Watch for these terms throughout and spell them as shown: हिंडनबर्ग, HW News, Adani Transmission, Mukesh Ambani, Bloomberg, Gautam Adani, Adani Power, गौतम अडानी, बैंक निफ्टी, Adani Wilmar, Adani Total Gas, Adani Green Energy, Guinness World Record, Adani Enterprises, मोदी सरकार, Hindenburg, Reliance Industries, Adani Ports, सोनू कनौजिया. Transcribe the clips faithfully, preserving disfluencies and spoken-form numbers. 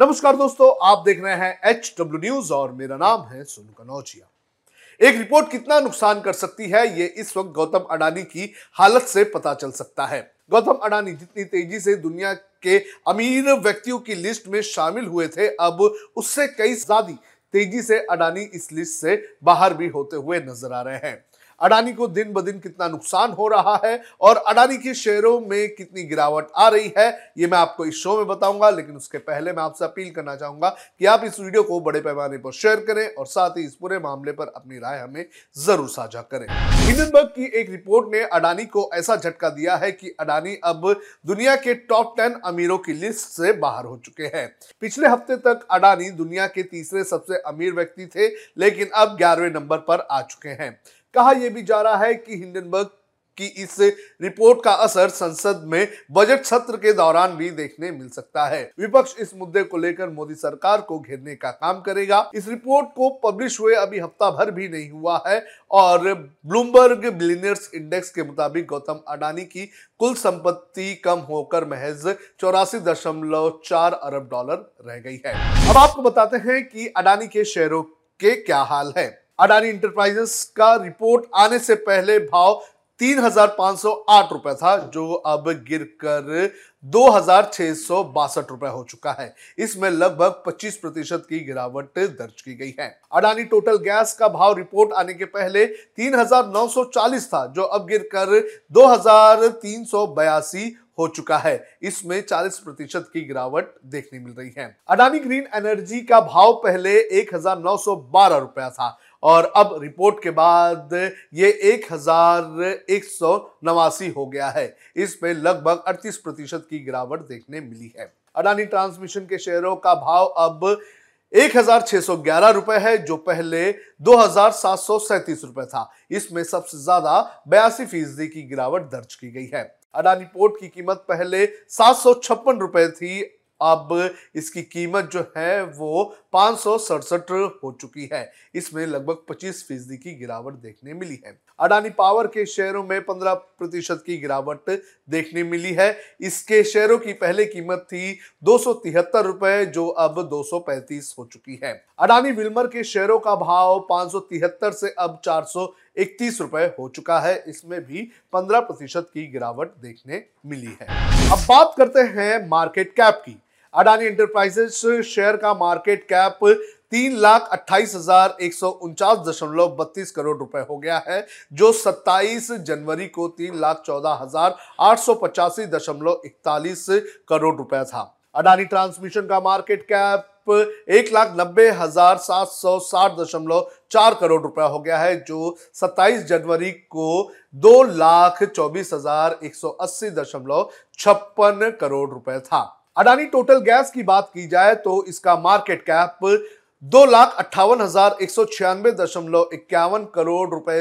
नमस्कार दोस्तों, आप देख रहे हैं एच डब्ल्यू न्यूज और मेरा नाम है सोनू कनौजिया। एक रिपोर्ट कितना नुकसान कर सकती है, ये इस वक्त गौतम अडानी की हालत से पता चल सकता है। गौतम अडानी जितनी तेजी से दुनिया के अमीर व्यक्तियों की लिस्ट में शामिल हुए थे, अब उससे कई ज्यादा तेजी से अडानी इस लिस्ट से बाहर भी होते हुए नजर आ रहे हैं। अडानी को दिन ब दिन कितना नुकसान हो रहा है और अडानी के शेयरों में कितनी गिरावट आ रही है, ये मैं आपको इस शो में बताऊंगा। लेकिन उसके पहले मैं आपसे अपील करना चाहूंगा कि आप इस वीडियो को बड़े पैमाने पर शेयर करें और साथ ही इस पूरे मामले पर अपनी राय हमें जरूर साझा करें। हिंडनबर्ग की एक रिपोर्ट ने अडानी को ऐसा झटका दिया है कि अडानी अब दुनिया के टॉप टेन अमीरों की लिस्ट से बाहर हो चुके हैं। पिछले हफ्ते तक अडानी दुनिया के तीसरे सबसे अमीर व्यक्ति थे, लेकिन अब ग्यारहवें नंबर पर आ चुके हैं। कहा यह भी जा रहा है कि हिंडनबर्ग की इस रिपोर्ट का असर संसद में बजट सत्र के दौरान भी देखने मिल सकता है। विपक्ष इस मुद्दे को लेकर मोदी सरकार को घेरने का काम करेगा। इस रिपोर्ट को पब्लिश हुए अभी हफ्ता भर भी नहीं हुआ है और ब्लूमबर्ग बिलियनियर्स इंडेक्स के मुताबिक गौतम अडानी की कुल संपत्ति कम होकर महज चौरासी दशमलव चार अरब डॉलर रह गई है। अब आपको बताते हैं कि अडानी के शेयरों के क्या हाल है। अडानी इंटरप्राइजेस का रिपोर्ट आने से पहले भाव तीन हजार पांच सौ आठ रुपए था, जो अब गिरकर दो हजार छह सौ बासठ रुपए हो चुका है। इसमें लगभग पच्चीस प्रतिशत की गिरावट दर्ज की गई है। अडानी टोटल गैस का भाव रिपोर्ट आने के पहले तीन हजार नौ सौ चालीस था, जो अब गिरकर दो हजार तीन सौ बयासी हो चुका है। इसमें चालीस प्रतिशत की गिरावट देखने मिल रही है। अडानी ग्रीन एनर्जी का भाव पहले एक हजार नौ सौ बारह रुपया था और अब रिपोर्ट के बाद ये एक हजार एक सौ नवासी हो गया है। इसमें लगभग अड़तीस प्रतिशत की गिरावट देखने मिली है। अडानी ट्रांसमिशन के शेयरों का भाव अब एक हजार छह सौ ग्यारह रुपए है, जो पहले दो हजार सात सौ सैंतीस रुपए था। इसमें सबसे ज्यादा बयासी फीसदी की गिरावट दर्ज की गई है। अडानी पोर्ट की कीमत पहले सात सौ छप्पन रुपए थी, अब इसकी कीमत जो है वो पांच सौ सड़सठ हो चुकी है। इसमें लगभग पच्चीस फीसदी की गिरावट देखने मिली है। अडानी पावर के शेयरों में पंद्रह प्रतिशत की गिरावट देखने मिली है। इसके शेयरों की पहले कीमत थी दो सौ तिहत्तर रुपए, जो अब दो सौ पैंतीस हो चुकी है। अडानी विल्मर के शेयरों का भाव पांच सौ तिहत्तर से अब चार सौ इकतीस रुपए हो चुका है। इसमें भी पंद्रह प्रतिशत की गिरावट देखने मिली है। अब बात करते हैं मार्केट कैप की। अडानी एंटरप्राइजेस शेयर का मार्केट कैप तीन लाख अट्ठाईस हजार एक सौ उनचास दशमलव बत्तीस करोड़ रुपए हो गया है, जो सत्ताईस जनवरी को तीन लाख चौदह हजार आठ सौ पचासी दशमलव इकतालीस करोड़ रुपए था। अडानी ट्रांसमिशन का मार्केट कैप एक लाख नब्बे हजार सात सौ साठ दशमलव चार करोड़ रुपया हो गया है, जो सत्ताईस जनवरी को दो लाख चौबीस हजार एक सौ अस्सी दशमलव छप्पन करोड़ रुपए था। अडानी टोटल गैस की बात की जाए तो इसका मार्केट कैप दो लाख अट्ठावन हजार एक सौ छियानवे दशमलव इक्यावन करोड़ रुपए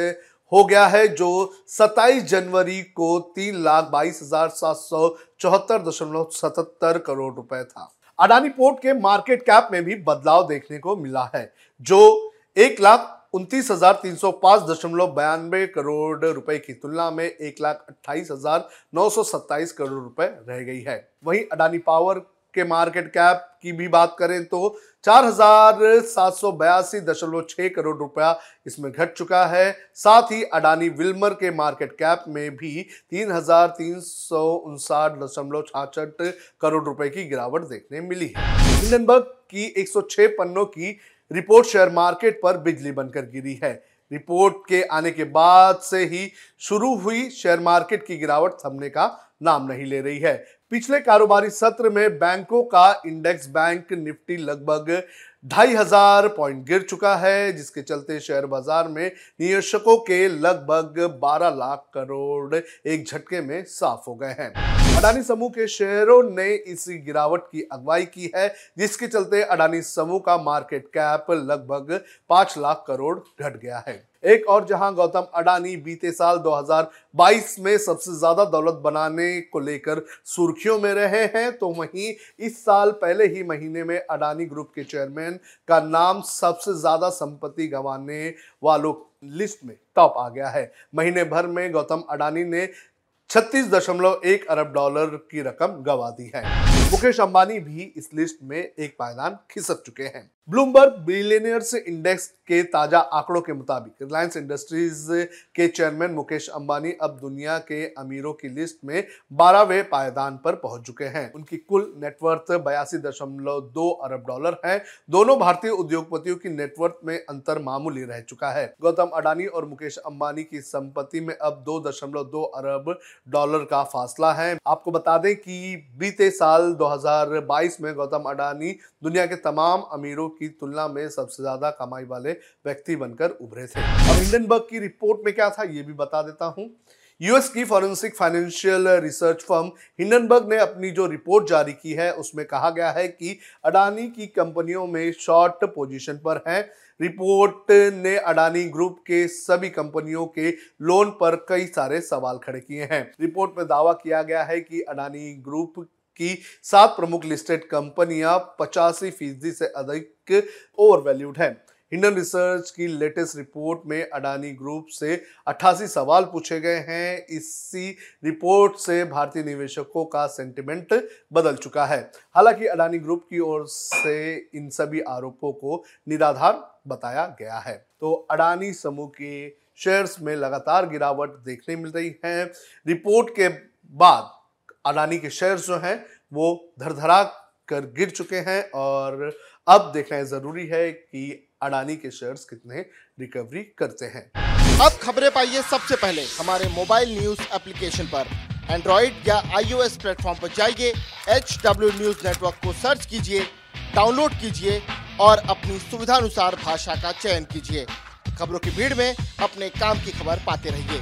हो गया है, जो सत्ताईस जनवरी को तीन लाख बाईस हजार सात सौ चौहत्तर दशमलव सतहत्तर करोड़ रुपए था। अडानी पोर्ट के मार्केट कैप में भी बदलाव देखने को मिला है, जो एक लाख उनतीस हजार तीन सौ पांच दशमलव बयानवे करोड़ रुपए की तुलना में एक लाख अट्ठाईस हजार नौ सौ सत्ताईस करोड़ रुपए रह गई है। वहीं अडानी पावर के मार्केट कैप की भी बात करें तो चार हजार सात सौ बयासी दशमलव छह करोड़ रुपया इसमें घट चुका है। साथ ही अडानी विल्मर के मार्केट कैप में भी तीन हजार तीन सौ उनसाठ दशमलव छाछठ करोड़ रुपए की गिरावट देखने मिली है। हिंडनबर्ग की एक सौ छह पन्नों की रिपोर्ट शेयर मार्केट पर बिजली बनकर गिरी है। रिपोर्ट के आने के बाद से ही शुरू हुई शेयर मार्केट की गिरावट थमने का नाम नहीं ले रही है। पिछले कारोबारी सत्र में बैंकों का इंडेक्स बैंक निफ्टी लगभग ढाई हजार पॉइंट गिर चुका है, जिसके चलते शेयर बाजार में निवेशकों के लगभग बारह लाख करोड़ एक झटके में साफ हो गए हैं। अडानी समूह के शेयरों ने इसी गिरावट की अगुवाई की है, जिसके चलते अडानी समूह का मार्केट कैप लगभग पांच लाख करोड़ घट गया है। एक और जहां गौतम अडानी बीते साल दो हजार बाईस में सबसे ज्यादा दौलत बनाने को लेकर सुर्खियों में रहे हैं, तो वहीं इस साल पहले ही महीने में अडानी ग्रुप के चेयरमैन का नाम सबसे ज्यादा संपत्ति गंवाने वालों लिस्ट में टॉप आ गया है। महीने भर में गौतम अडानी ने छत्तीस दशमलव एक अरब डॉलर की रकम गंवा दी है। मुकेश अंबानी भी इस लिस्ट में एक पायदान खिसक चुके हैं। ब्लूमबर्ग बिलियनियर्स इंडेक्स के ताजा आंकड़ों के मुताबिक रिलायंस इंडस्ट्रीज के चेयरमैन मुकेश अंबानी अब दुनिया के अमीरों की लिस्ट में बारहवें पायदान पर पहुंच चुके हैं। उनकी कुल नेटवर्थ बयासी दशमलव दो अरब डॉलर है। दोनों भारतीय उद्योगपतियों की नेटवर्थ में अंतर मामूली रह चुका है। गौतम अडानी और मुकेश अंबानी की संपत्ति में अब दो दशमलव दो अरब डॉलर का फासला है। आपको बता दें कि बीते साल दो हजार बाईस में गौतम अडानी दुनिया के तमाम अमीरों की तुलना में सबसे ज्यादा कमाई वाले व्यक्ति बनकर उभरे थे। अब हिंडनबर्ग की रिपोर्ट में क्या था ये भी बता देता हूं। यूएस की forensic financial research firm हिंडनबर्ग ने अपनी जो रिपोर्ट जारी की है उसमें कहा गया है कि अडानी की कंपनियों में शॉर्ट पोजीशन पर है। रिपोर्ट ने अडानी ग्रुप के सभी कंपनियों के लोन पर कई सारे सवाल खड़े किए हैं। रिपोर्ट में दावा किया गया है कि अडानी ग्रुप की सात प्रमुख लिस्टेड कंपनियां पचासी फीसदी से अधिक ओवरवैल्यूड है। हिंडन रिसर्च की लेटेस्ट रिपोर्ट में अडानी ग्रुप से अट्ठासी सवाल पूछे गए हैं। इसी रिपोर्ट से भारतीय निवेशकों का सेंटिमेंट बदल चुका है। हालांकि अडानी ग्रुप की ओर से इन सभी आरोपों को निराधार बताया गया है। तो अडानी समूह के शेयर्स में लगातार गिरावट देखने मिल रही है। रिपोर्ट के बाद अडानी के शेयर्स जो हैं वो धड़धड़ा कर गिर चुके हैं और अब देखना जरूरी है कि अडानी के शेयर्स कितने रिकवरी करते हैं। अब खबरें पाइए सबसे पहले हमारे मोबाइल न्यूज एप्लीकेशन पर। एंड्रॉइड या आईओएस प्लेटफॉर्म पर जाइए, एच डब्ल्यू न्यूज नेटवर्क को सर्च कीजिए, डाउनलोड कीजिए और अपनी सुविधानुसार भाषा का चयन कीजिए। खबरों की भीड़ में अपने काम की खबर पाते रहिए।